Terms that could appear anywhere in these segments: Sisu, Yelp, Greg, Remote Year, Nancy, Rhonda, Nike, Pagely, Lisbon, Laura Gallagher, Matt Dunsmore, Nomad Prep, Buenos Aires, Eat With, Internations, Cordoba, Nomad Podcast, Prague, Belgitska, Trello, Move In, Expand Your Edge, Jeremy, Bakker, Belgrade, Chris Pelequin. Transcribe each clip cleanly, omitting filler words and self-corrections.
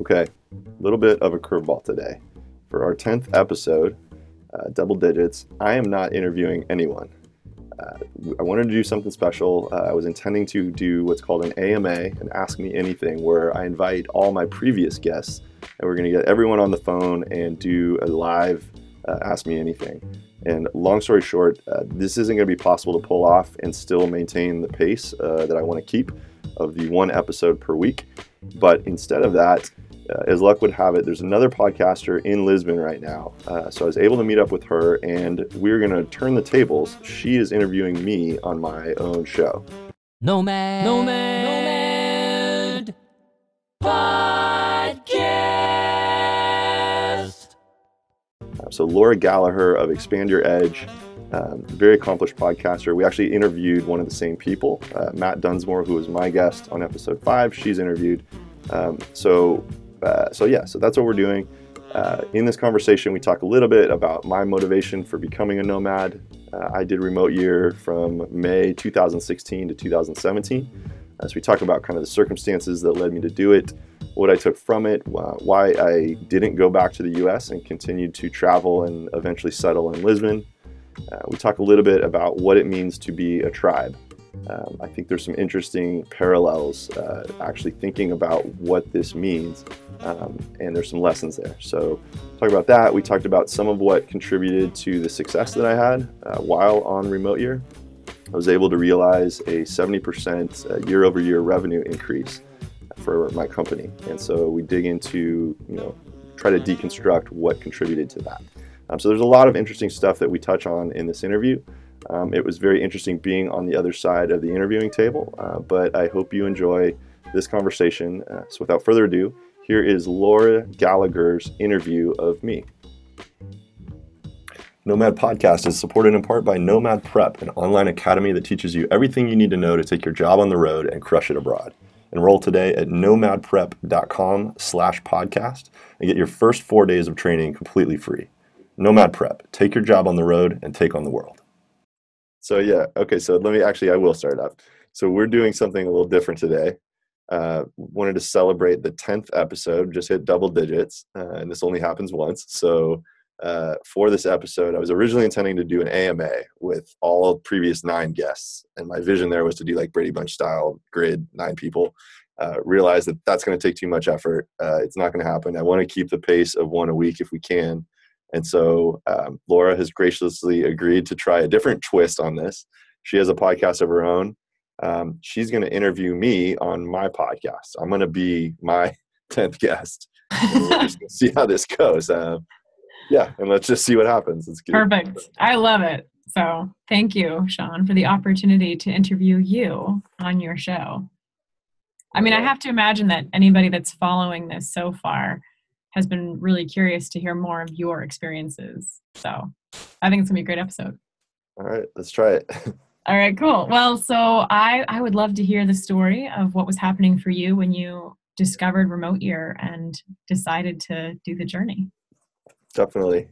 Okay, a little bit of a curveball today. For our 10th episode, double digits, I am not interviewing anyone. I wanted to do something special. I was intending to do what's called an AMA, an Ask Me Anything, where I invite all my previous guests, and we're going to get everyone on the phone and do a live Ask Me Anything. And long story short, this isn't going to be possible to pull off and still maintain the pace that I want to keep of the one episode per week. But instead of that, as luck would have it, there's another podcaster in Lisbon right now. So I was able to meet up with her, and we're going to turn the tables. She is interviewing me on my own show. Nomad Podcast. So Laura Gallagher of Expand Your Edge, very accomplished podcaster. We actually interviewed one of the same people, Matt Dunsmore, who was my guest on episode 5. She's interviewed. So that's what we're doing. In this conversation, we talk a little bit about my motivation for becoming a nomad. I did Remote Year from May 2016 to 2017. So we talk about kind of the circumstances that led me to do it, what I took from it, why I didn't go back to the U.S. and continued to travel and eventually settle in Lisbon. We talk a little bit about what it means to be a tribe. I think there's some interesting parallels actually thinking about what this means, and there's some lessons there. So talk about that. We talked about some of what contributed to the success that I had while on Remote Year. I was able to realize a 70% year-over-year revenue increase for my company. And so we dig into, try to deconstruct what contributed to that. So there's a lot of interesting stuff that we touch on in this interview. It was very interesting being on the other side of the interviewing table, but I hope you enjoy this conversation. So without further ado, here is Laura Gallagher's interview of me. Nomad Podcast is supported in part by Nomad Prep, an online academy that teaches you everything you need to know to take your job on the road and crush it abroad. Enroll today at nomadprep.com/podcast and get your first 4 days of training completely free. Nomad Prep, take your job on the road and take on the world. So yeah, okay, so I will start up. So we're doing something a little different today. Wanted to celebrate the 10th episode, just hit double digits, and this only happens once. So for this episode, I was originally intending to do an AMA with all previous 9 guests, and my vision there was to do like Brady Bunch style grid, 9 people. Realized that that's gonna take too much effort. It's not gonna happen. I wanna keep the pace of one a week if we can. And so Laura has graciously agreed to try a different twist on this. She has a podcast of her own. She's going to interview me on my podcast. I'm going to be my 10th guest. We're just going to see how this goes. And let's just see what happens. It's good. Perfect. I love it. So thank you, Sean, for the opportunity to interview you on your show. I mean, I have to imagine that anybody that's following this so far has been really curious to hear more of your experiences. So I think it's gonna be a great episode. All right, let's try it. All right, cool. Well, so I would love to hear the story of what was happening for you when you discovered Remote Year and decided to do the journey. Definitely.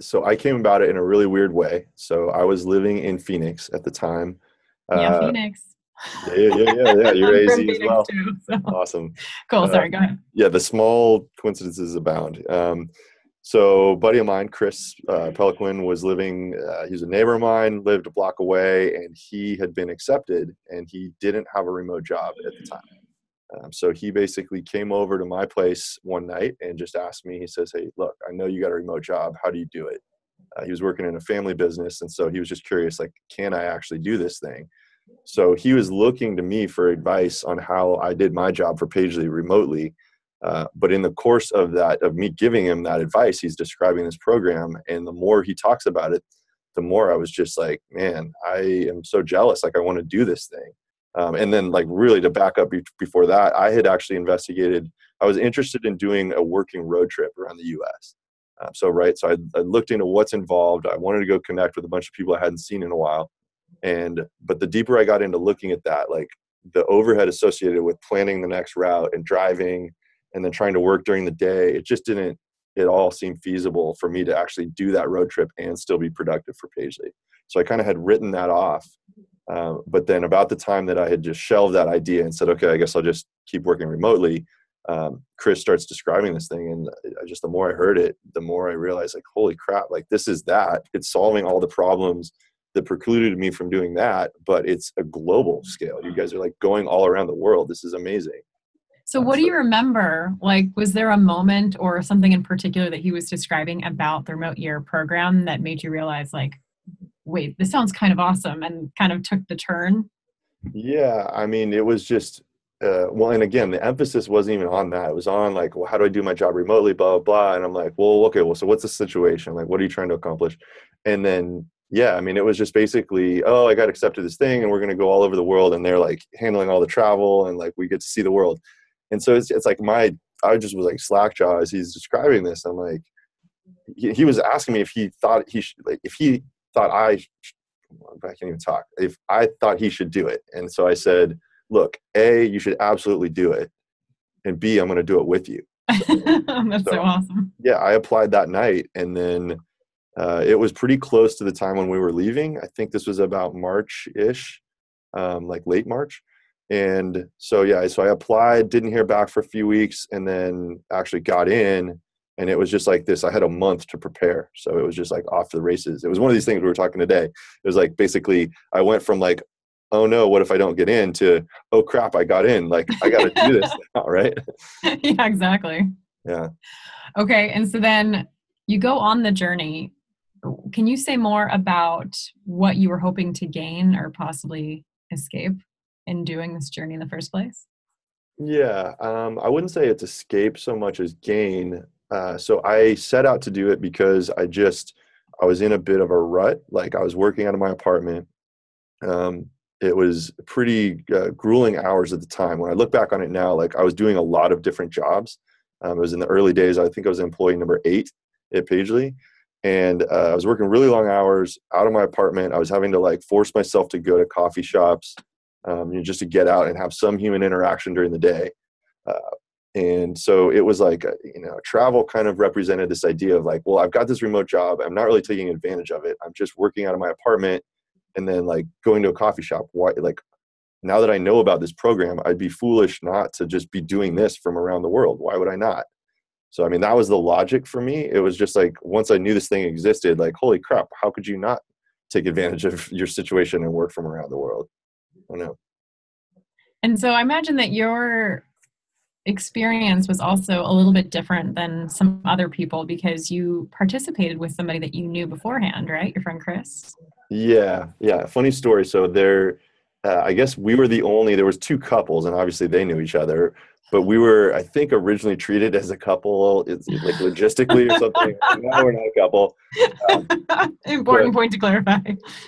So I came about it in a really weird way. So I was living in Phoenix at the time. Phoenix. Yeah. You're AZ as well. Too, so. Awesome. Cool. Sorry, go ahead. Yeah, the small coincidences abound. So a buddy of mine, Chris Pelequin, was living, he was a neighbor of mine, lived a block away, and he had been accepted, and he didn't have a remote job at the time. So he basically came over to my place one night and just asked me, he says, hey, look, I know you got a remote job. How do you do it? He was working in a family business, and so he was just curious, like, can I actually do this thing? So he was looking to me for advice on how I did my job for Pagely remotely. But in the course of that, of me giving him that advice, he's describing this program. And the more he talks about it, the more I was just like, man, I am so jealous. Like, I want to do this thing. And then like really to back up before that, I had actually investigated, I was interested in doing a working road trip around the US. So I looked into what's involved. I wanted to go connect with a bunch of people I hadn't seen in a while. But the deeper I got into looking at that, like the overhead associated with planning the next route and driving and then trying to work during the day, it just didn't at all seem feasible for me to actually do that road trip and still be productive for Pagely. So I kind of had written that off. But then about the time that I had just shelved that idea and said, okay, I guess I'll just keep working remotely, Chris starts describing this thing, and I just, the more I heard it, the more I realized, like, holy crap, like, this is that. It's solving all the problems that precluded me from doing that, but it's a global scale. You guys are like going all around the world. This is amazing. So what do you remember? Like, was there a moment or something in particular that he was describing about the Remote Year program that made you realize, like, wait, this sounds kind of awesome, and kind of took the turn? Yeah. I mean, it was just, well, and again, the emphasis wasn't even on that. It was on, like, well, how do I do my job remotely, blah, blah, blah. And I'm like, well, okay, well, so what's the situation? Like, what are you trying to accomplish? And then, yeah, I mean, it was just basically, oh, I got accepted this thing and we're going to go all over the world. And they're like handling all the travel and like, we get to see the world. And so it's like I just was like slack jaw as he's describing this. I'm like, he was asking me if he thought he should, like, if he thought I can't even talk, if I thought he should do it. And so I said, look, A, you should absolutely do it. And B, I'm going to do it with you. That's so awesome. Yeah. I applied that night. And then it was pretty close to the time when we were leaving. I think this was about March-ish, like late March. And so, yeah, so I applied, didn't hear back for a few weeks, and then actually got in, and it was just like this. I had a month to prepare. So it was just like off to the races. It was one of these things we were talking today. It was like, basically I went from like, oh no, what if I don't get in, to, oh crap, I got in. Like, I got to do this now, right? Yeah, exactly. Yeah. Okay. And so then you go on the journey. Can you say more about what you were hoping to gain or possibly escape in doing this journey in the first place? Yeah, I wouldn't say it's escape so much as gain. So I set out to do it because I was in a bit of a rut. Like, I was working out of my apartment. It was pretty grueling hours at the time. When I look back on it now, like, I was doing a lot of different jobs. It was in the early days. I think I was employee number 8 at Pagely. And I was working really long hours out of my apartment. I was having to like force myself to go to coffee shops, just to get out and have some human interaction during the day. And so it was like, travel kind of represented this idea of like, well, I've got this remote job. I'm not really taking advantage of it. I'm just working out of my apartment and then like going to a coffee shop. Why, like, now that I know about this program, I'd be foolish not to just be doing this from around the world. Why would I not? So, I mean, that was the logic for me. It was just like, once I knew this thing existed, like, holy crap, how could you not take advantage of your situation and work from around the world? I know. And so I imagine that your experience was also a little bit different than some other people because you participated with somebody that you knew beforehand, right? Your friend Chris? Yeah. Yeah. Funny story. So I guess we were there was 2 couples, and obviously they knew each other, but we were, I think, originally treated as a couple, it's like logistically or something. Now we're not a couple. Important point to clarify.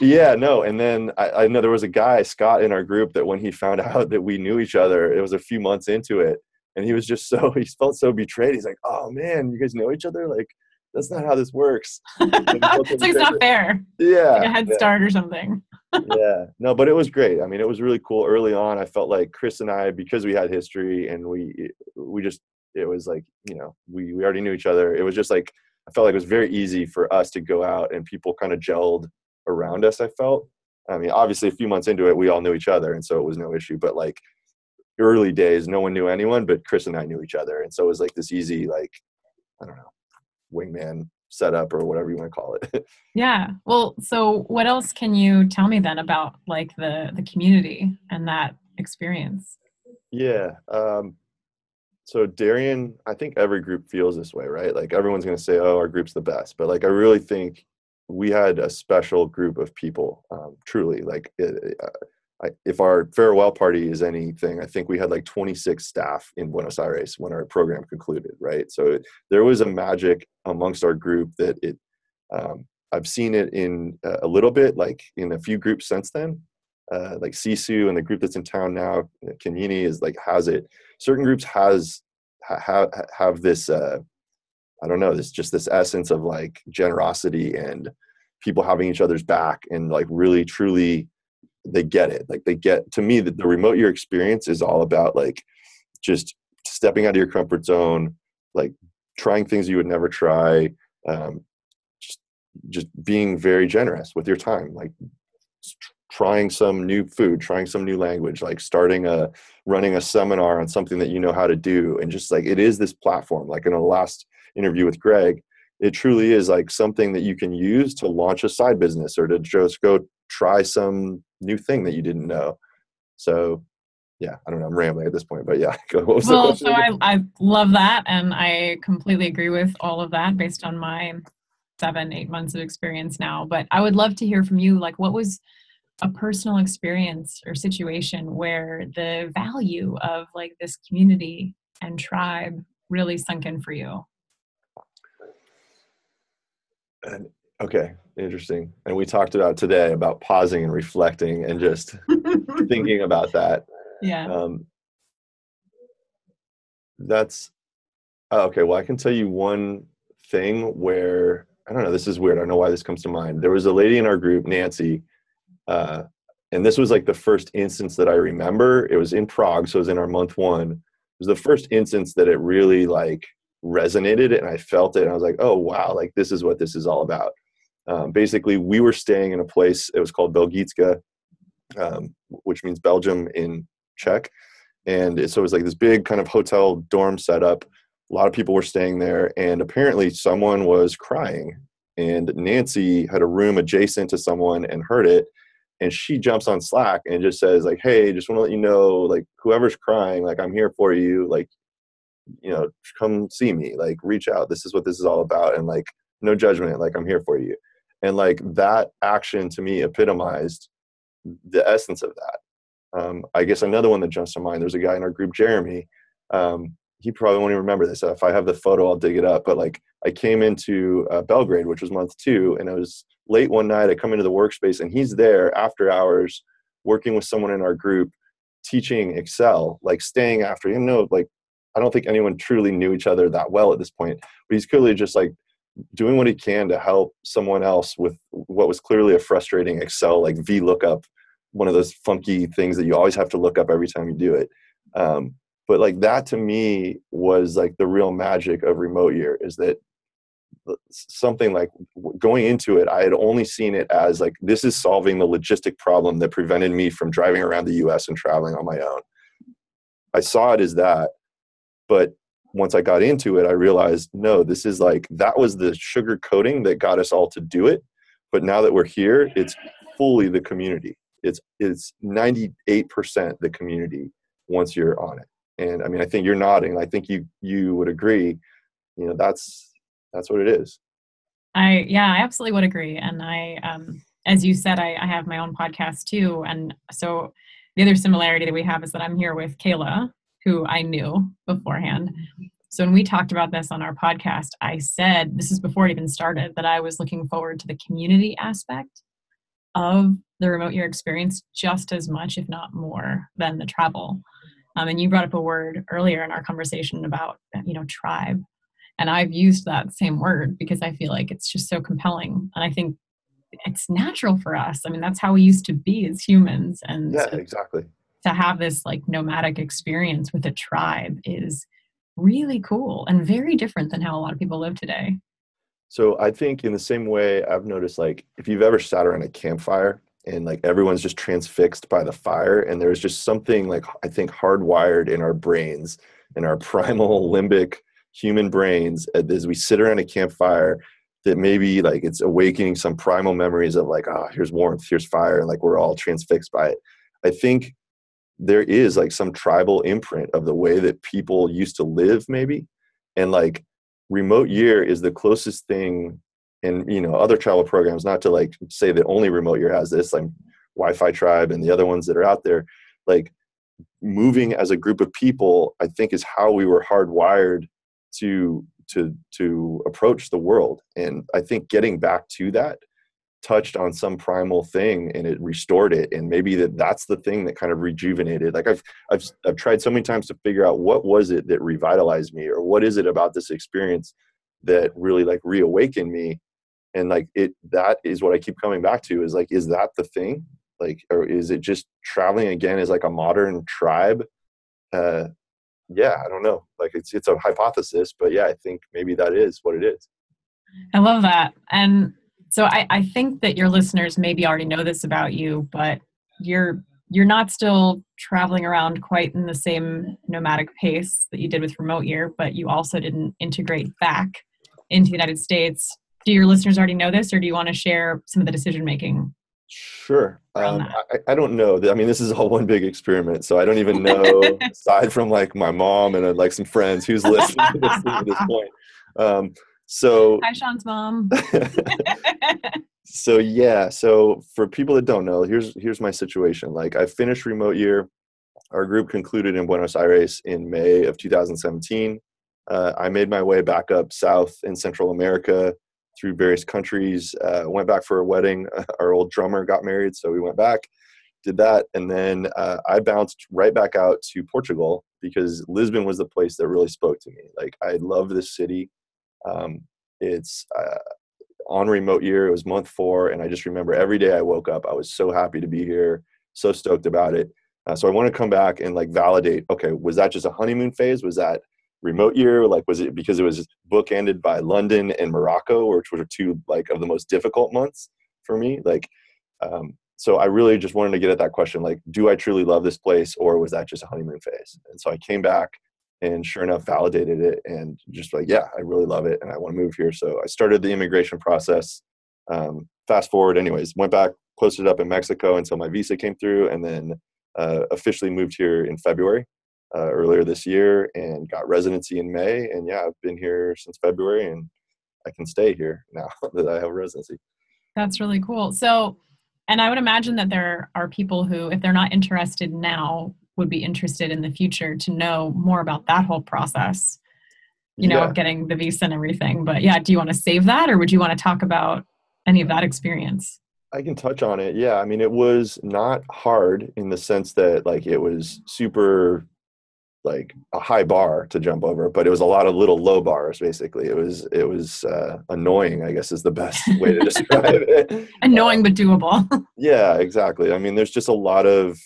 Yeah, no. And then I know there was a guy, Scott, in our group that when he found out that we knew each other, it was a few months into it. And he was just he felt so betrayed. He's like, oh man, you guys know each other? Like, that's not how this works. It's like, it's not fair. Yeah. Like a head start or something. Yeah. No, but it was great. I mean, it was really cool. Early on, I felt like Chris and I, because we had history and we just, it was like, we already knew each other. It was just like, I felt like it was very easy for us to go out and people kind of gelled around us, I felt. I mean, obviously a few months into it, we all knew each other. And so it was no issue, but like early days, no one knew anyone, but Chris and I knew each other. And so it was like this easy, like, I don't know, wingman setup or whatever you want to call it. Yeah. Well, so what else can you tell me then about like the community and that experience? Yeah. So Darian, I think every group feels this way, right? Like everyone's going to say, oh, our group's the best. But like, I really think we had a special group of people, truly. Like if our farewell party is anything, I think we had like 26 staff in Buenos Aires when our program concluded, right? So there was a magic amongst our group that I've seen it in a little bit, like in a few groups since then, like Sisu and the group that's in town now, Kenyini is like, has it. Certain groups have this, I don't know, this just this essence of like generosity and people having each other's back and like really, truly, they get it. Like they get, to me, that the Remote Year experience is all about like just stepping out of your comfort zone, like trying things you would never try, just being very generous with your time, like trying some new food, trying some new language, like running a seminar on something that you know how to do. And just like, it is this platform, like in the last interview with Greg, it truly is like something that you can use to launch a side business or to just go try some new thing that you didn't know. So yeah, I don't know, I'm rambling at this point, but yeah. Well, so I love that. And I completely agree with all of that based on my 7-8 months of experience now. But I would love to hear from you, like what was a personal experience or situation where the value of like this community and tribe really sunk in for you? And okay, interesting. And we talked about today about pausing and reflecting and just thinking about that. Yeah. Okay. Well, I can tell you one thing where, I don't know, this is weird. I don't know why this comes to mind. There was a lady in our group, Nancy, and this was like the first instance that I remember. It was in Prague. So it was in our month one. It was the first instance that it really like resonated and I felt it. And I was like, oh wow, like this is what this is all about. Basically we were staying in a place, it was called Belgitska, which means Belgium in Czech. And so it was like this big kind of hotel dorm setup. A lot of people were staying there and apparently someone was crying and Nancy had a room adjacent to someone and heard it. And she jumps on Slack and just says like, hey, just want to let you know, like whoever's crying, like I'm here for you. Like, you know, come see me, like reach out. This is what this is all about. And like, no judgment, like I'm here for you. And like that action to me epitomized the essence of that. I guess another one that jumps to mind, there's a guy in our group, Jeremy, he probably won't even remember this. If I have the photo, I'll dig it up. But like I came into Belgrade, which was month two, and it was late one night. I come into the workspace and he's there after hours working with someone in our group, teaching Excel, like staying after, you know, like I don't think anyone truly knew each other that well at this point, but he's clearly just like doing what he can to help someone else with what was clearly a frustrating Excel, like VLOOKUP, one of those funky things that you always have to look up every time you do it. But like that to me was like the real magic of Remote Year, is that something like going into it, I had only seen it as like, this is solving the logistic problem that prevented me from driving around the US and traveling on my own. I saw it as that. But once I got into it, I realized, no, this is like, that was the sugar coating that got us all to do it. But now that we're here, it's fully the community. It's 98% the community once you're on it. And I mean, I think you're nodding. I think you would agree, you know, that's what it is. I absolutely would agree. And I, as you said, I have my own podcast too. And so the other similarity that we have is that I'm here with Kayla, who I knew beforehand. So when we talked about this on our podcast, I said, this is before it even started, that I was looking forward to the community aspect of the Remote Year experience just as much, if not more, than the travel. And you brought up a word earlier in our conversation about, you know, tribe. And I've used that same word because I feel like it's just so compelling. And I think it's natural for us. I mean, that's how we used to be as humans. And yeah, so exactly. To have this like nomadic experience with a tribe is really cool and very different than how a lot of people live today. So I think in the same way I've noticed, like if you've ever sat around a campfire and like everyone's just transfixed by the fire and there's just something like I think hardwired in our brains, in our primal limbic human brains as we sit around a campfire that maybe like it's awakening some primal memories of like, ah, oh, here's warmth, here's fire. And like, we're all transfixed by it. I think there is like some tribal imprint of the way that people used to live maybe. And like Remote Year is the closest thing, and you know, other travel programs, not to like say that only Remote Year has this, like Wi-Fi Tribe and the other ones that are out there, like moving as a group of people, I think is how we were hardwired to approach the world. And I think getting back to that touched on some primal thing and it restored it. And maybe that's the thing that kind of rejuvenated. Like I've tried so many times to figure out what was it that revitalized me, or what is it about this experience that really like reawakened me. And like that is what I keep coming back to, is like, is that the thing? Like, or is it just traveling again as like a modern tribe? Yeah, I don't know. Like it's a hypothesis, but yeah, I think maybe that is what it is. I love that. And So I think that your listeners maybe already know this about you, but you're not still traveling around quite in the same nomadic pace that you did with Remote Year, but you also didn't integrate back into the United States. Do your listeners already know this, or do you want to share some of the decision-making? Sure. I don't know. I mean, this is all one big experiment, so I don't even know, aside from like my mom and like some friends, who's listening to this at this point. So hi, Sean's mom. So yeah. So for people that don't know, here's my situation. Like, I finished Remote Year. Our group concluded in Buenos Aires in May of 2017. I made my way back up South in Central America through various countries. Went back for a wedding. Our old drummer got married, so we went back, did that, and then I bounced right back out to Portugal because Lisbon was the place that really spoke to me. Like, I love this city. It's on Remote Year. It was month 4, and I just remember every day I woke up, I was so happy to be here, so stoked about it. So I want to come back and like validate, okay, was that just a honeymoon phase? Was that Remote Year? Like, was it because it was bookended by London and Morocco, which were two like of the most difficult months for me? Like, so I really just wanted to get at that question, like, do I truly love this place, or was that just a honeymoon phase? And so I came back, and sure enough, validated it and just like, yeah, I really love it and I want to move here. So I started the immigration process. Fast forward, anyways, went back, posted up in Mexico until my visa came through, and then officially moved here in February, earlier this year, and got residency in May. And yeah, I've been here since February, and I can stay here now that I have residency. That's really cool. So, and I would imagine that there are people who, if they're not interested now, would be interested in the future to know more about that whole process, you know, of getting the visa and everything. But yeah, do you want to save that, or would you want to talk about any of that experience? I can touch on it. Yeah. I mean, it was not hard in the sense that like, it was super like a high bar to jump over, but it was a lot of little low bars. Basically it was annoying, I guess, is the best way to describe it. Annoying, but doable. Yeah, exactly. I mean, there's just a lot of,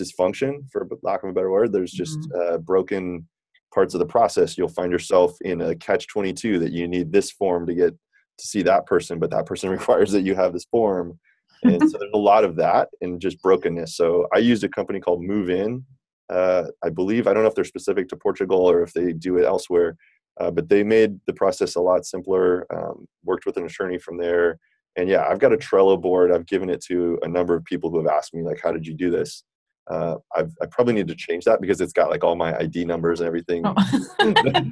dysfunction, for lack of a better word. There's just broken parts of the process. You'll find yourself in a catch-22 that you need this form to get to see that person, but that person requires that you have this form. And so there's a lot of that and just brokenness. So I used a company called Move In. I believe, I don't know if they're specific to Portugal or if they do it elsewhere, but they made the process a lot simpler, worked with an attorney from there. And yeah, I've got a Trello board. I've given it to a number of people who have asked me, like, how did you do this? I probably need to change that because it's got like all my ID numbers and everything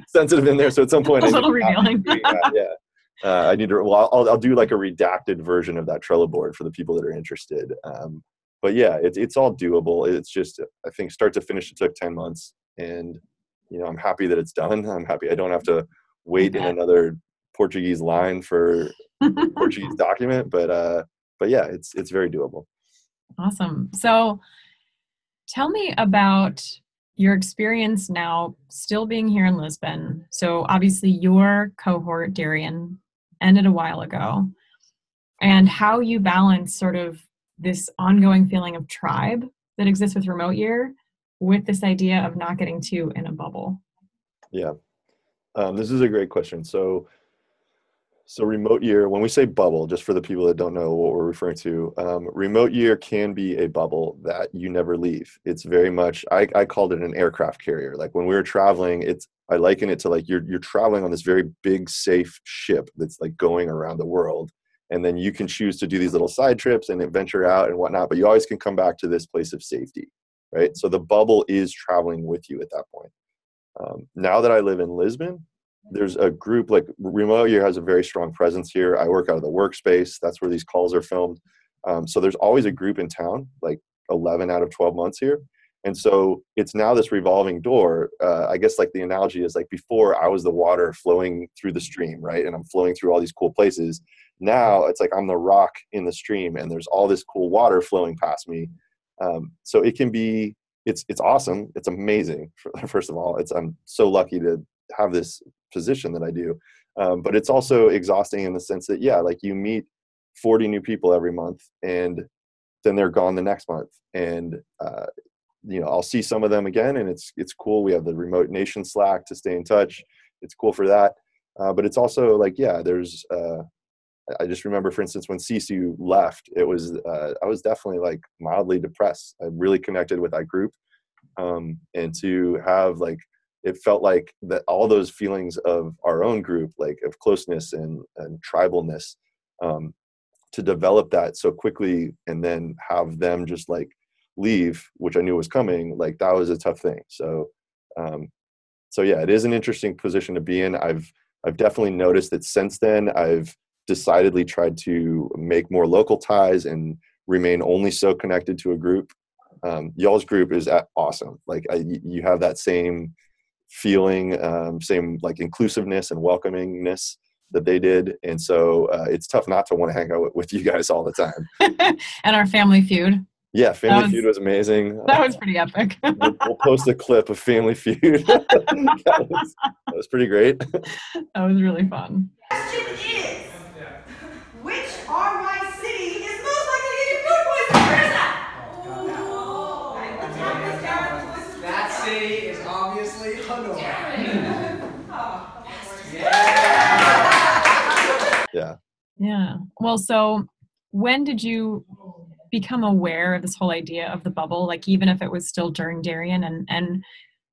sensitive in there. So at some point, I need to. Well, I'll do like a redacted version of that Trello board for the people that are interested. But yeah, it's all doable. It's just, I think start to finish it took 10 months, and you know, I'm happy that it's done. I'm happy I don't have to wait in another Portuguese line for a Portuguese document. But yeah, it's very doable. Awesome. So. Tell me about your experience now still being here in Lisbon. So obviously your cohort, Darian, ended a while ago, and how you balance sort of this ongoing feeling of tribe that exists with Remote Year with this idea of not getting too in a bubble. Yeah, this is a great question. So Remote Year, when we say bubble, just for the people that don't know what we're referring to, Remote Year can be a bubble that you never leave. It's very much, I called it an aircraft carrier. Like when we were traveling, I liken it to like you're traveling on this very big, safe ship that's like going around the world. And then you can choose to do these little side trips and adventure out and whatnot, but you always can come back to this place of safety, right? So the bubble is traveling with you at that point. Now that I live in Lisbon, there's a group, like Remote Year has a very strong presence here. I work out of the workspace. That's where these calls are filmed. So there's always a group in town, like 11 out of 12 months here. And so it's now this revolving door. I guess like the analogy is like before I was the water flowing through the stream, right? And I'm flowing through all these cool places. Now it's like I'm the rock in the stream and there's all this cool water flowing past me. So it can be, it's awesome. It's amazing. First of all, I'm so lucky to have this position that I do. But it's also exhausting in the sense that, yeah, like you meet 40 new people every month and then they're gone the next month. And, you know, I'll see some of them again and it's cool. We have the Remote Nation Slack to stay in touch. It's cool for that. But it's also like, yeah, there's I just remember, for instance, when Sisu left, it was, I was definitely like mildly depressed. I really connected with that group. And to have like, it felt like that all those feelings of our own group, like of closeness and tribalness, to develop that so quickly and then have them just like leave, which I knew was coming, like that was a tough thing. So, so yeah, it is an interesting position to be in. I've definitely noticed that since then I've decidedly tried to make more local ties and remain only so connected to a group. Y'all's group is awesome. Like you have that same feeling, same like inclusiveness and welcomingness that they did. And so it's tough not to want to hang out with you guys all the time. And our Family Feud. Yeah, Family Feud was amazing. That was pretty epic. We'll post a clip of Family Feud. That was pretty great. That was really fun. Question is, which RY city is most likely to get your food poisoning? Where is that? Oh, that city is obviously Hanoi. Yeah. Well, so when did you become aware of this whole idea of the bubble, like even if it was still during Darien, and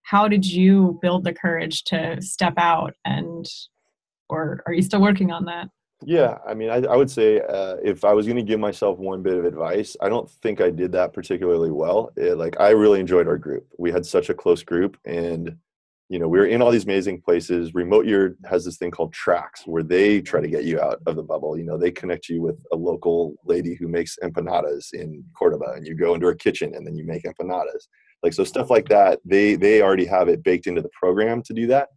how did you build the courage to step out, and or are you still working on that? Yeah, I mean, I would say if I was going to give myself one bit of advice, I don't think I did that particularly well. I really enjoyed our group. We had such a close group, and you know, we were in all these amazing places. Remote Year has this thing called Tracks, where they try to get you out of the bubble. You know, they connect you with a local lady who makes empanadas in Cordoba, and you go into her kitchen and then you make empanadas. Like, so stuff like that, they already have it baked into the program to do that.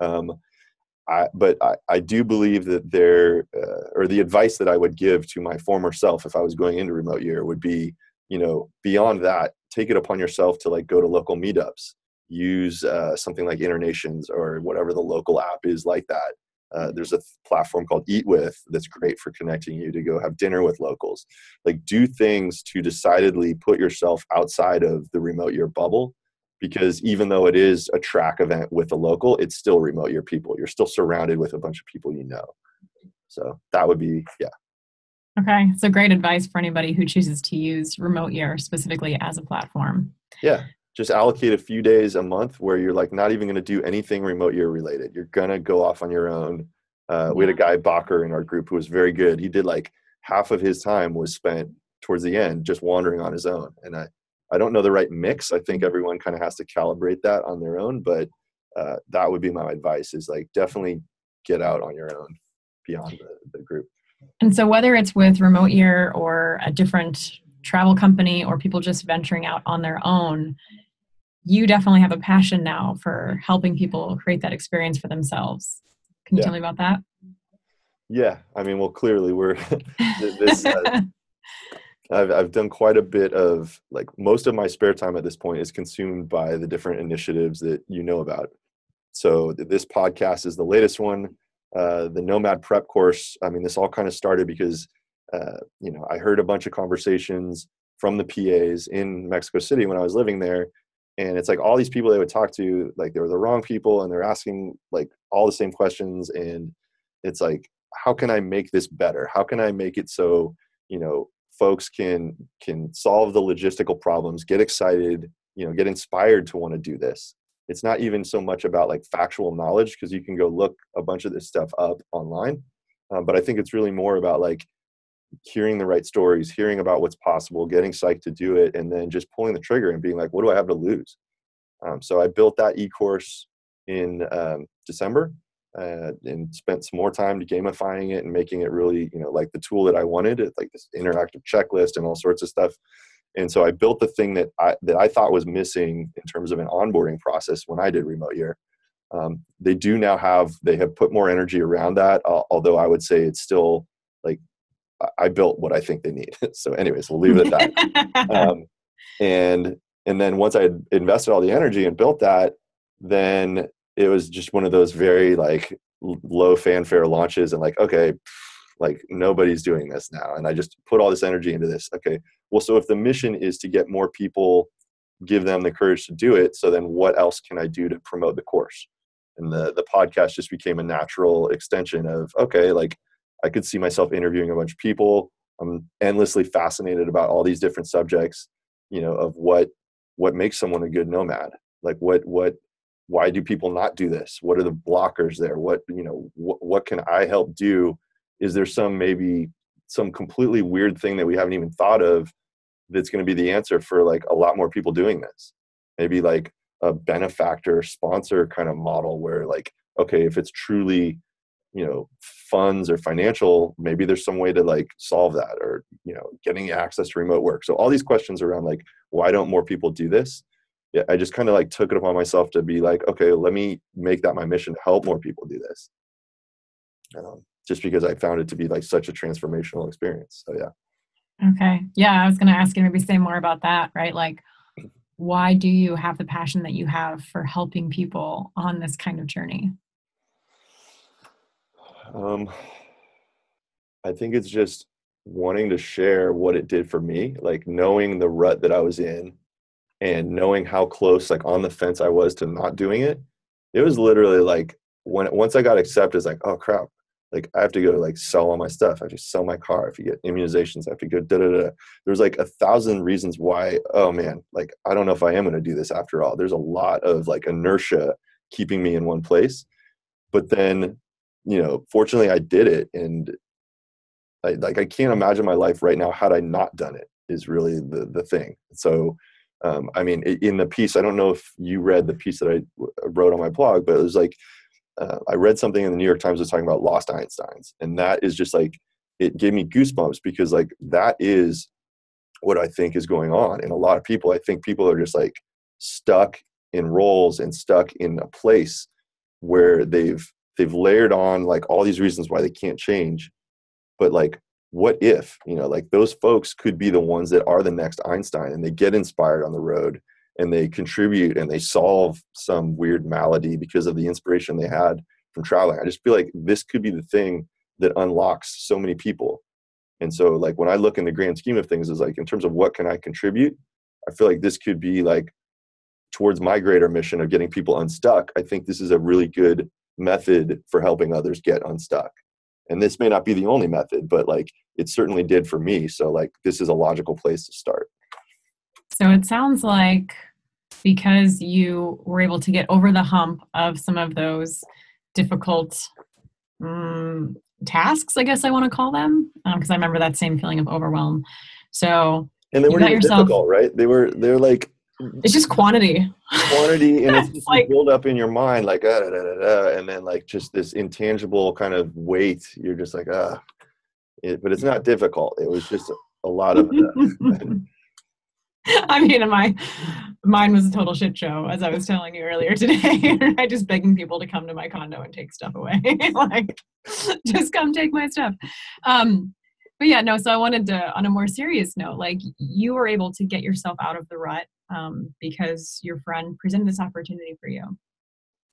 But I do believe that the advice that I would give to my former self if I was going into Remote Year would be, you know, beyond that, take it upon yourself to like go to local meetups. Use something like Internations or whatever the local app is like that. There's a platform called Eat With that's great for connecting you to go have dinner with locals. Like, do things to decidedly put yourself outside of the Remote Year bubble, because even though it is a track event with a local, it's still Remote Year people. You're still surrounded with a bunch of people you know. So that would be, yeah. Okay, so great advice for anybody who chooses to use Remote Year specifically as a platform. Yeah. Just allocate a few days a month where you're like not even going to do anything Remote Year related. You're going to go off on your own. We had a guy, Bakker, in our group who was very good. He did like half of his time was spent towards the end just wandering on his own. And I don't know the right mix. I think everyone kind of has to calibrate that on their own. But that would be my advice, is like definitely get out on your own beyond the group. And so whether it's with Remote Year or a different travel company or people just venturing out on their own, you definitely have a passion now for helping people create that experience for themselves. Can you tell me about that? Yeah. I mean, well, clearly we're, I've done quite a bit of, like, most of my spare time at this point is consumed by the different initiatives that you know about. So this podcast is the latest one. The Nomad Prep course. I mean, this all kind of started because, you know, I heard a bunch of conversations from the PAs in Mexico City when I was living there. And it's like all these people they would talk to, like they were the wrong people, and they're asking like all the same questions. And it's like, how can I make this better? How can I make it so, you know, folks can solve the logistical problems, get excited, you know, get inspired to want to do this? It's not even so much about like factual knowledge, because you can go look a bunch of this stuff up online. But I think it's really more about like hearing the right stories, hearing about what's possible, getting psyched to do it, and then just pulling the trigger and being like, what do I have to lose? So I built that e-course in December and spent some more time gamifying it and making it really, you know, like the tool that I wanted, like this interactive checklist and all sorts of stuff. And so I built the thing that I thought was missing in terms of an onboarding process when I did Remote Year. They do now have, they have put more energy around that, although I would say it's still like, I built what I think they need. So anyways, we'll leave it at that. And then once I had invested all the energy and built that, then it was just one of those very like low fanfare launches, and like, okay, like nobody's doing this now. And I just put all this energy into this. Okay, well, so if the mission is to get more people, give them the courage to do it, so then what else can I do to promote the course? And the podcast just became a natural extension of, okay, like, I could see myself interviewing a bunch of people. I'm endlessly fascinated about all these different subjects, you know, of what makes someone a good nomad? Like why do people not do this? What are the blockers there? What can I help do? Is there some completely weird thing that we haven't even thought of that's going to be the answer for like a lot more people doing this? Maybe like a benefactor sponsor kind of model where like, okay, if it's truly, you know, funds or financial, maybe there's some way to like solve that, or, you know, getting access to remote work. So all these questions around like, why don't more people do this? Yeah, I just kind of like took it upon myself to be like, okay, let me make that my mission to help more people do this. Just because I found it to be like such a transformational experience. So yeah. Okay. Yeah. I was going to ask you maybe say more about that, right? Like, why do you have the passion that you have for helping people on this kind of journey? I think it's just wanting to share what it did for me, like knowing the rut that I was in and knowing how close, like on the fence I was to not doing it. It was literally like once I got accepted, it's like, oh crap. Like I have to go to like sell all my stuff. I have to sell my car. If you get immunizations, I have to go da-da-da. There's like 1,000 reasons why, oh man, like I don't know if I am going to do this after all. There's a lot of like inertia keeping me in one place. But then, you know, fortunately I did it. And I can't imagine my life right now had I not done it is really the thing. So, I mean, in the piece, I don't know if you read the piece that I wrote on my blog, but it was like, I read something in the New York Times that was talking about lost Einsteins. And that is just like, it gave me goosebumps because like, that is what I think is going on. And a lot of people, I think people are just like stuck in roles and stuck in a place where they've layered on like all these reasons why they can't change. But like, what if, you know, like those folks could be the ones that are the next Einstein, and they get inspired on the road and they contribute and they solve some weird malady because of the inspiration they had from traveling. I just feel like this could be the thing that unlocks so many people. And so like when I look in the grand scheme of things is like, in terms of what can I contribute, I feel like this could be like towards my greater mission of getting people unstuck. I think this is a really good method for helping others get unstuck. And this may not be the only method, but like it certainly did for me. So like, this is a logical place to start. So it sounds like because you were able to get over the hump of some of those difficult tasks, I guess I want to call them, because I remember that same feeling of overwhelm. So and they weren't even difficult, right? They're like it's just quantity, and it's just like build up in your mind, like and then like just this intangible kind of weight. You're just like but it's not difficult. It was just a lot of. I mean, mine was a total shit show, as I was telling you earlier today. I just begging people to come to my condo and take stuff away. Like, just come take my stuff. But yeah, no, so I wanted to, on a more serious note, like you were able to get yourself out of the rut because your friend presented this opportunity for you.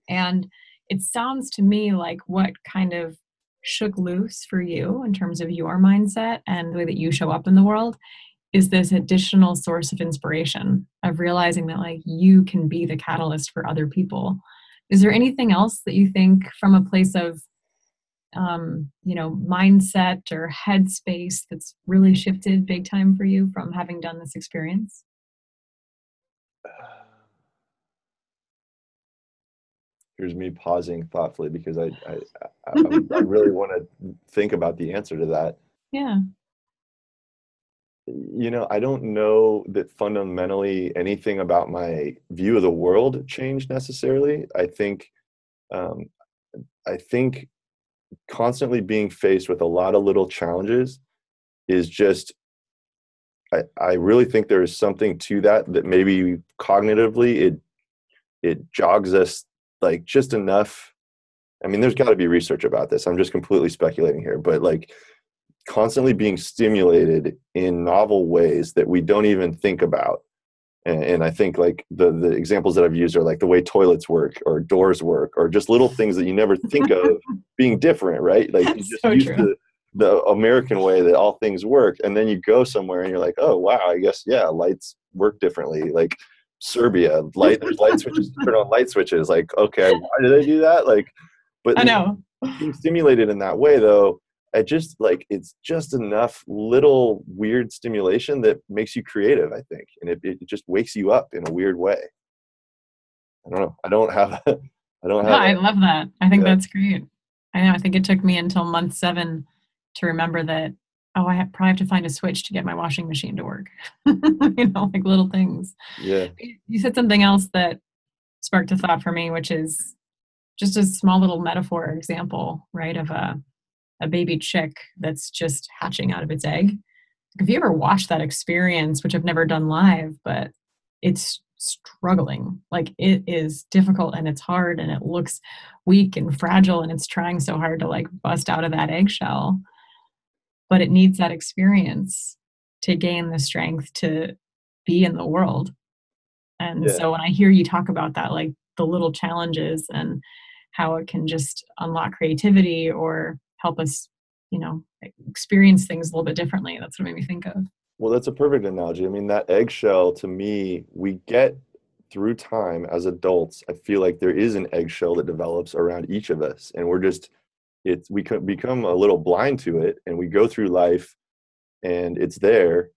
And it sounds to me like what kind of shook loose for you in terms of your mindset and the way that you show up in the world is this additional source of inspiration of realizing that like you can be the catalyst for other people. Is there anything else that you think from a place of, you know, mindset or headspace that's really shifted big time for you from having done this experience? Here's me pausing thoughtfully because I really want to think about the answer to that. Yeah. You know, I don't know that fundamentally anything about my view of the world changed necessarily. I think constantly being faced with a lot of little challenges is just, I really think there is something to that maybe cognitively it jogs us like just enough. I mean, there's got to be research about this. I'm just completely speculating here, but like, constantly being stimulated in novel ways that we don't even think about. And I think like the examples that I've used are like the way toilets work or doors work or just little things that you never think of being different, right? Like you just use the American way that all things work. And then you go somewhere and you're like, oh, wow, I guess, yeah, lights work differently. Like Serbia, there's light switches, turn on light switches. Like, okay, why do they do that? Like, but being stimulated in that way though, I just like, it's just enough little weird stimulation that makes you creative, I think. And it just wakes you up in a weird way. I don't know. I love that. I think that's great. I know. I think it took me until month 7 to remember that, oh, I probably have to find a switch to get my washing machine to work. You know, like little things. Yeah. You said something else that sparked a thought for me, which is just a small little metaphor example, right, of a baby chick that's just hatching out of its egg. If you ever watched that experience, which I've never done live, but it's struggling, like it is difficult and it's hard and it looks weak and fragile and it's trying so hard to like bust out of that eggshell, but it needs that experience to gain the strength to be in the world. And so when I hear you talk about that, like the little challenges and how it can just unlock creativity or help us, you know, experience things a little bit differently. That's what made me think of. Well, that's a perfect analogy. I mean, that eggshell, to me, we get through time as adults. I feel like there is an eggshell that develops around each of us. And we're just, we become a little blind to it, and we go through life and it's there.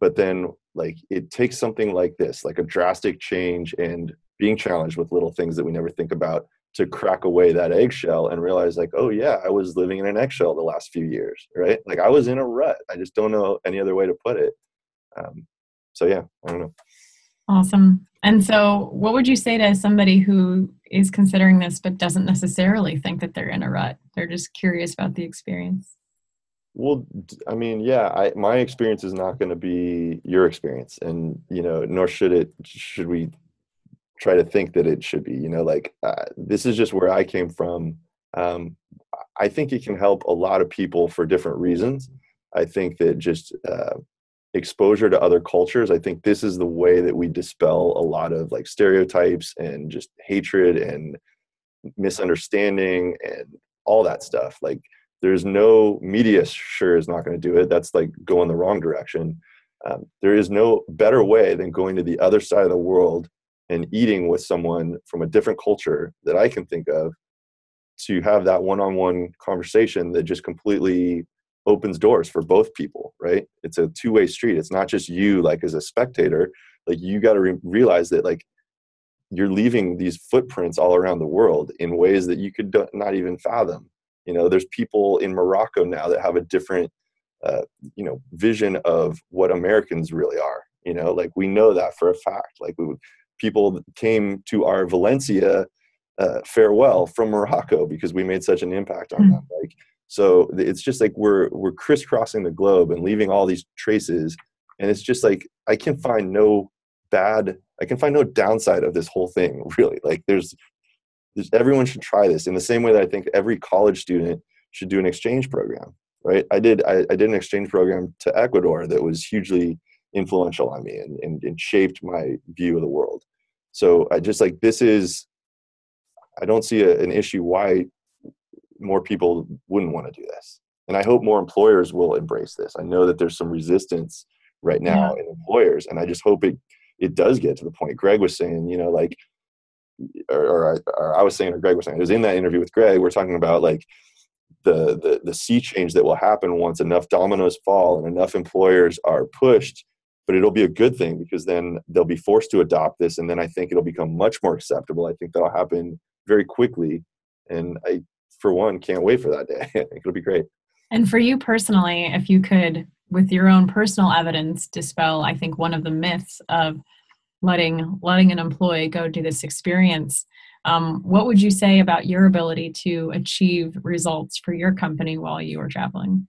But then like, it takes something like this, like a drastic change and being challenged with little things that we never think about to crack away that eggshell and realize like, oh yeah, I was living in an eggshell the last few years, right? Like I was in a rut. I just don't know any other way to put it. I don't know. Awesome. And so what would you say to somebody who is considering this but doesn't necessarily think that they're in a rut? They're just curious about the experience. Well, I mean, yeah, my experience is not going to be your experience, and, you know, nor should we try to think that it should be, you know, like this is just where I came from. I think it can help a lot of people for different reasons. I think that just exposure to other cultures, I think this is the way that we dispel a lot of like stereotypes and just hatred and misunderstanding and all that stuff. Like there's no media sure is not going to do it. That's like going the wrong direction. There is no better way than going to the other side of the world and eating with someone from a different culture that I can think of to have that one-on-one conversation that just completely opens doors for both people, right? It's a two-way street. It's not just you, like as a spectator, like you got to realize that like you're leaving these footprints all around the world in ways that you could not even fathom. You know, there's people in Morocco now that have a different, you know, vision of what Americans really are, you know, like we know that for a fact, like people came to our Valencia farewell from Morocco because we made such an impact on them. Like, so it's just like we're crisscrossing the globe and leaving all these traces. And it's just like I can find no downside of this whole thing, really. Like everyone should try this in the same way that I think every college student should do an exchange program, right? I did an exchange program to Ecuador that was hugely influential on me and shaped my view of the world. So I just like, I don't see an issue why more people wouldn't want to do this. And I hope more employers will embrace this. I know that there's some resistance right now in employers, and I just hope it does get to the point. Greg was saying, you know, like, or I was saying, or Greg was saying, it was in that interview with Greg, we're talking about like the sea change that will happen once enough dominoes fall and enough employers are pushed. But it'll be a good thing because then they'll be forced to adopt this. And then I think it'll become much more acceptable. I think that'll happen very quickly. And I, for one, can't wait for that day. I think it'll be great. And for you personally, if you could, with your own personal evidence, dispel, I think, one of the myths of letting an employee go do this experience, what would you say about your ability to achieve results for your company while you were traveling?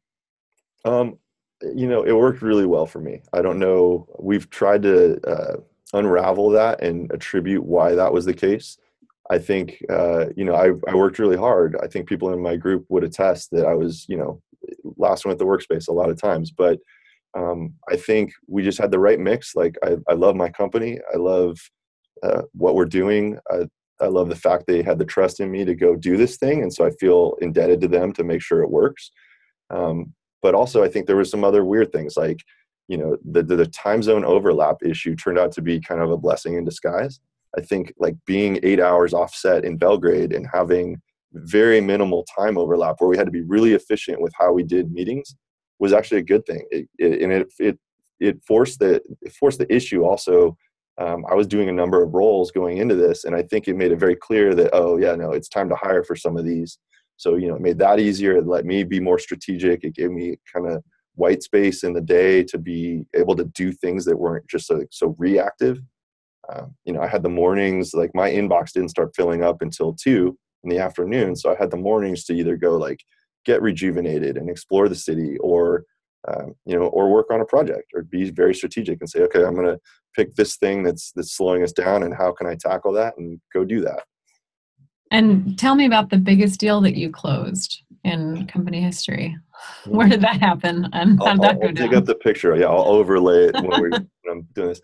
You know, it worked really well for me. I don't know. We've tried to unravel that and attribute why that was the case. I think, you know, I worked really hard. I think people in my group would attest that I was, you know, last one at the workspace a lot of times. But I think we just had the right mix. Like, I love my company. I love what we're doing. I love the fact they had the trust in me to go do this thing. And so I feel indebted to them to make sure it works. But also, I think there were some other weird things, like, you know, the time zone overlap issue turned out to be kind of a blessing in disguise. I think like being 8 hours offset in Belgrade and having very minimal time overlap where we had to be really efficient with how we did meetings was actually a good thing. It forced the issue also. I was doing a number of roles going into this, and I think it made it very clear that, oh yeah, no, it's time to hire for some of these. So, you know, it made that easier. It let me be more strategic. It gave me kind of white space in the day to be able to do things that weren't just so reactive. You know, I had the mornings, like my inbox didn't start filling up until 2 p.m. So I had the mornings to either go like get rejuvenated and explore the city, or you know, or work on a project, or be very strategic and say, okay, I'm going to pick this thing that's slowing us down, and how can I tackle that and go do that. And tell me about the biggest deal that you closed in company history. Where did that happen? And how did that go down? I'll dig up the picture. Yeah, I'll overlay it when I'm doing this.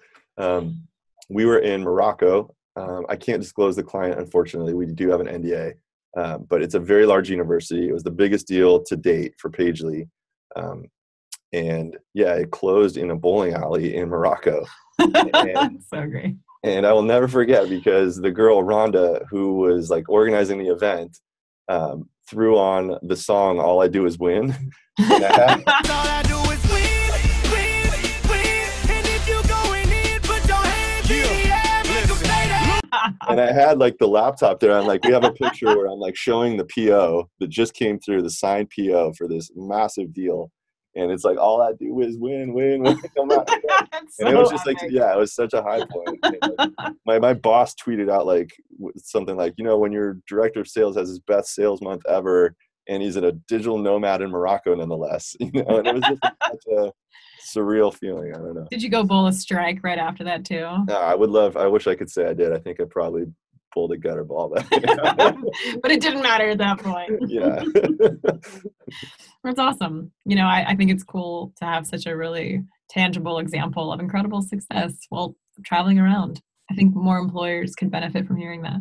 We were in Morocco. I can't disclose the client, unfortunately. We do have an NDA, but it's a very large university. It was the biggest deal to date for Pagely. And yeah, it closed in a bowling alley in Morocco. That's so great. And I will never forget, because the girl Rhonda, who was like organizing the event, threw on the song "All I Do Is Win." And I had like the laptop there. I'm like, we have a picture where I'm like showing the PO that just came through, the signed PO for this massive deal. And it's like, all I do is win, win, win. Come out. So and it was just epic. Like, yeah, it was such a high point. Like, my boss tweeted out like something like, you know, when your director of sales has his best sales month ever, and he's in a digital nomad in Morocco, nonetheless. You know, and it was just such a surreal feeling. I don't know. Did you go bowl a strike right after that too? I wish I could say I did. I think I probably pulled a gutter ball back. But it didn't matter at that point. Yeah. That's awesome. You know, I think it's cool to have such a really tangible example of incredible success while traveling around. I think more employers can benefit from hearing that.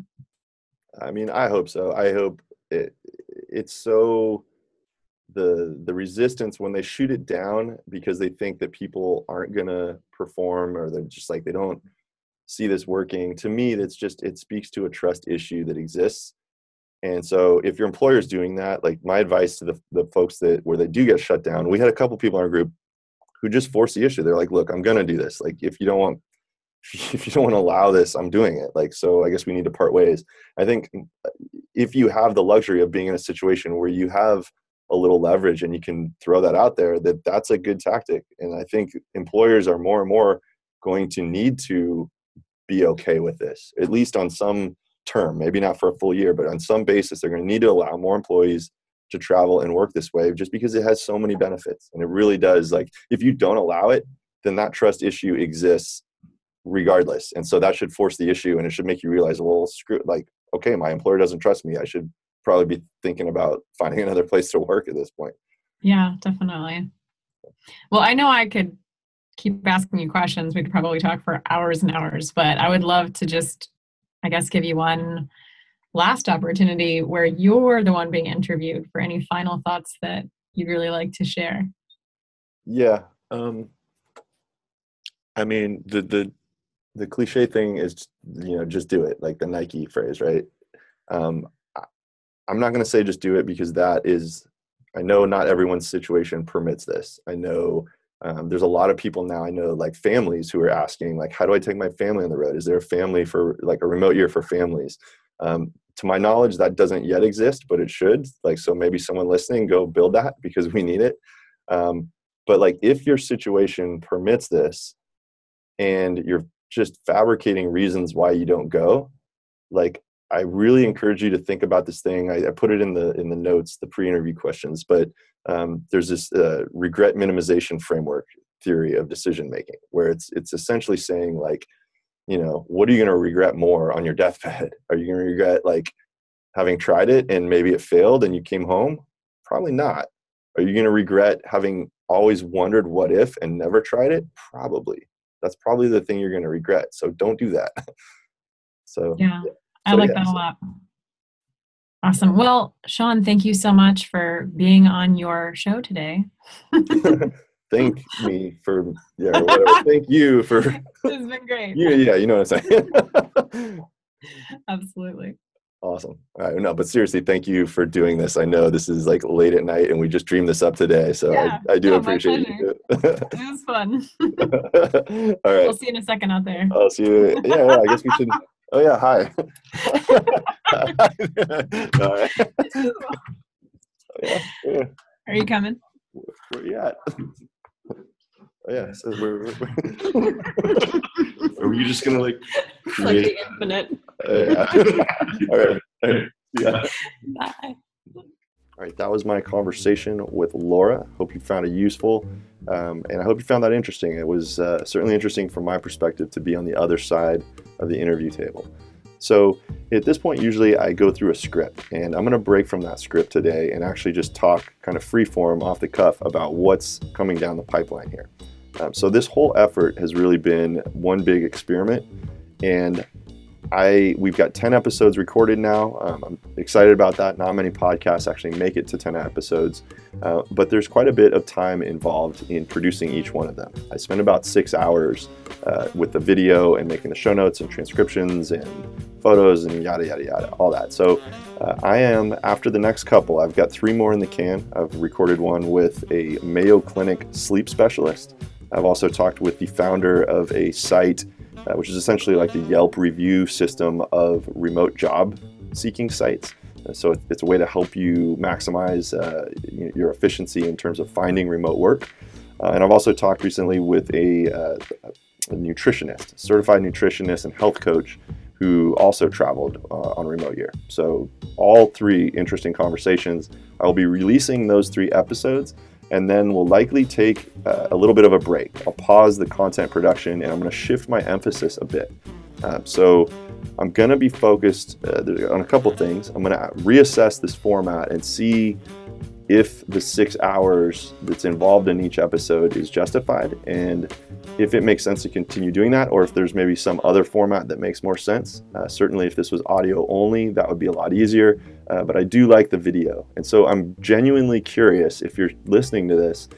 I mean, I hope so. I hope it's so the resistance when they shoot it down because they think that people aren't going to perform, or they're just like, they don't see this working. To me, that's just, it speaks to a trust issue that exists. And so if your employer is doing that, like my advice to the folks that where they do get shut down, we had a couple people in our group who just forced the issue. They're like, look, I'm going to do this. Like, if you don't want to allow this, I'm doing it. Like, so I guess we need to part ways. I think if you have the luxury of being in a situation where you have a little leverage and you can throw that out there, that's a good tactic. And I think employers are more and more going to need to be okay with this, at least on some term, maybe not for a full year, but on some basis, they're going to need to allow more employees to travel and work this way, just because it has so many benefits. And it really does. Like, if you don't allow it, then that trust issue exists regardless. And so that should force the issue, and it should make you realize, well, screw it. Like, okay, my employer doesn't trust me. I should probably be thinking about finding another place to work at this point. Yeah, definitely. Well, I know I could keep asking you questions. We could probably talk for hours and hours, but I would love to just, I guess, give you one last opportunity where you're the one being interviewed for any final thoughts that you'd really like to share. Yeah. I mean, the cliche thing is, you know, just do it, like the Nike phrase, right? I'm not going to say just do it, because that is, I know not everyone's situation permits this. I know there's a lot of people now, I know, like families who are asking, like, how do I take my family on the road? Is there a family for like a remote year for families? To my knowledge, that doesn't yet exist, but it should. Like, so maybe someone listening, go build that, because we need it. But like, if your situation permits this and you're just fabricating reasons why you don't go, like, I really encourage you to think about this thing. I put it in the notes, the pre-interview questions, but there's this regret minimization framework theory of decision-making, where it's essentially saying, like, you know, what are you going to regret more on your deathbed? Are you going to regret like having tried it and maybe it failed and you came home? Probably not. Are you going to regret having always wondered what if and never tried it? Probably. That's probably the thing you're going to regret. So don't do that. So yeah. I like that a lot. Awesome. Well, Sean, thank you so much for being on your show today. Thank me for, yeah, whatever. Thank you for. It's been great. Yeah, you know what I'm saying. Absolutely. Awesome. All right. No, but seriously, thank you for doing this. I know this is like late at night and we just dreamed this up today. So yeah, I do appreciate you. It was fun. All right. We'll see you in a second out there. I'll see you. Yeah, I guess we should. Oh, yeah. Hi. All right. Yeah. Are you coming? Where you at? Oh, yeah, so we're are you just gonna like create like the infinite? Yeah. All right. Yeah. Bye. All right, that was my conversation with Laura. Hope you found it useful, and I hope you found that interesting. It was certainly interesting from my perspective to be on the other side of the interview table. So at this point, usually I go through a script, and I'm gonna break from that script today and actually just talk kind of free form off the cuff about what's coming down the pipeline here. So this whole effort has really been one big experiment, and we've got 10 episodes recorded now. I'm excited about that. Not many podcasts actually make it to 10 episodes, but there's quite a bit of time involved in producing each one of them. I spent about 6 hours with the video and making the show notes and transcriptions and photos and yada, yada, yada, all that. So after the next couple, I've got 3 more in the can. I've recorded one with a Mayo Clinic sleep specialist. I've also talked with the founder of a site, which is essentially like the Yelp review system of remote job seeking sites. So it's a way to help you maximize your efficiency in terms of finding remote work. And I've also talked recently with a nutritionist, certified nutritionist and health coach who also traveled on Remote Year. So all 3 interesting conversations. I'll be releasing those 3 episodes, and then we'll likely take a little bit of a break. I'll pause the content production and I'm gonna shift my emphasis a bit. So I'm gonna be focused on a couple things. I'm gonna reassess this format and see if the 6 hours that's involved in each episode is justified, and if it makes sense to continue doing that, or if there's maybe some other format that makes more sense. Certainly if this was audio only, that would be a lot easier, but I do like the video. And so I'm genuinely curious, if you're listening to this,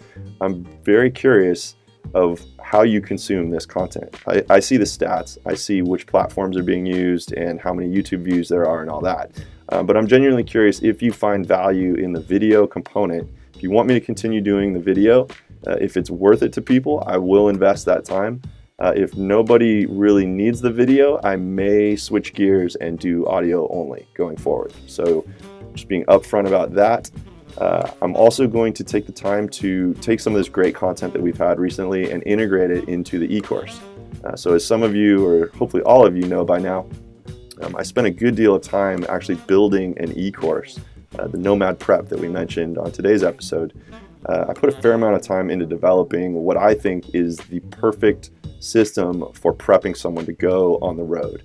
I'm very curious of how you consume this content. I see the stats, I see which platforms are being used and how many YouTube views there are and all that. But I'm genuinely curious if you find value in the video component. If you want me to continue doing the video, if it's worth it to people, I will invest that time. If nobody really needs the video, I may switch gears and do audio only going forward. So just being upfront about that. I'm also going to take the time to take some of this great content that we've had recently and integrate it into the e-course. So as some of you, or hopefully all of you, know by now, I spent a good deal of time actually building an e-course, the Nomad Prep that we mentioned on today's episode. I put a fair amount of time into developing what I think is the perfect system for prepping someone to go on the road,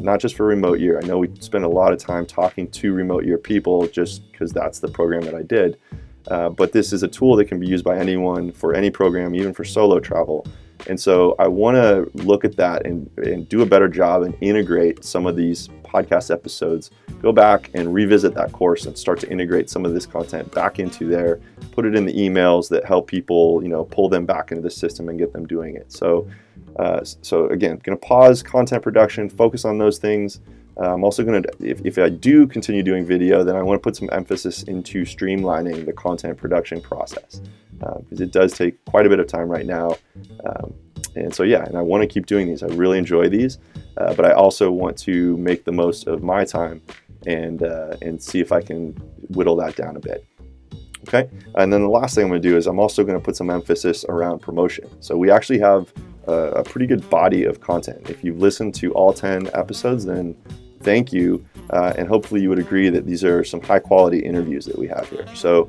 not just for Remote Year. I know we spend a lot of time talking to Remote Year people just because that's the program that I did, but this is a tool that can be used by anyone for any program, even for solo travel. And so I want to look at that and do a better job and integrate some of these podcast episodes, go back and revisit that course and start to integrate some of this content back into there, put it in the emails that help people, pull them back into the system and get them doing it. So again, going to pause content production, focus on those things. I'm also going to, if I do continue doing video, then I want to put some emphasis into streamlining the content production process, because it does take quite a bit of time right now. And so, yeah, and I want to keep doing these. I really enjoy these, but I also want to make the most of my time and see if I can whittle that down a bit. Okay, and then the last thing I'm going to do is I'm also going to put some emphasis around promotion. So we actually have a pretty good body of content. If you've listened to all 10 episodes, then thank you, and hopefully you would agree that these are some high quality interviews that we have here. So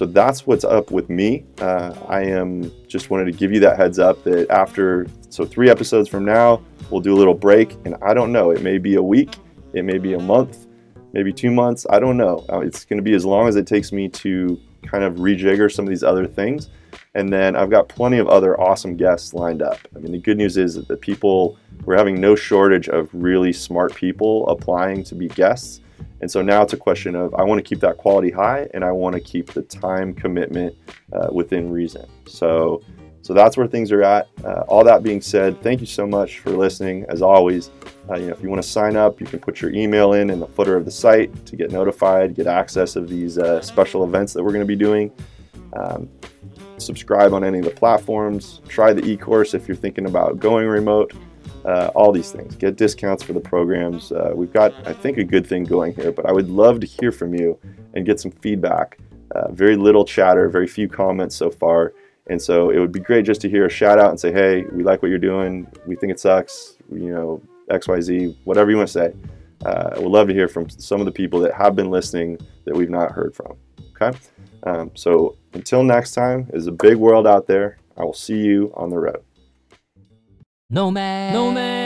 that's what's up with me. I just wanted to give you that heads up that after, 3 episodes from now, we'll do a little break, and I don't know, it may be a week, it may be a month, maybe 2 months, I don't know. It's going to be as long as it takes me to kind of rejigger some of these other things. And then I've got plenty of other awesome guests lined up. I mean, the good news is that we're having no shortage of really smart people applying to be guests. And so now it's a question of, I want to keep that quality high and I want to keep the time commitment within reason. So So that's where things are at. All that being said, thank you so much for listening. As always, if you want to sign up, you can put your email in the footer of the site to get notified, get access of these special events that we're going to be doing. Subscribe on any of the platforms. Try the e-course if you're thinking about going remote. All these things. Get discounts for the programs. We've got, I think, a good thing going here, but I would love to hear from you and get some feedback. Very little chatter, very few comments so far. And so it would be great just to hear a shout out and say, hey, we like what you're doing. We think it sucks, XYZ, whatever you want to say. I would love to hear from some of the people that have been listening that we've not heard from. Okay. So until next time, it's a big world out there. I will see you on the road. Nomad. Nomad.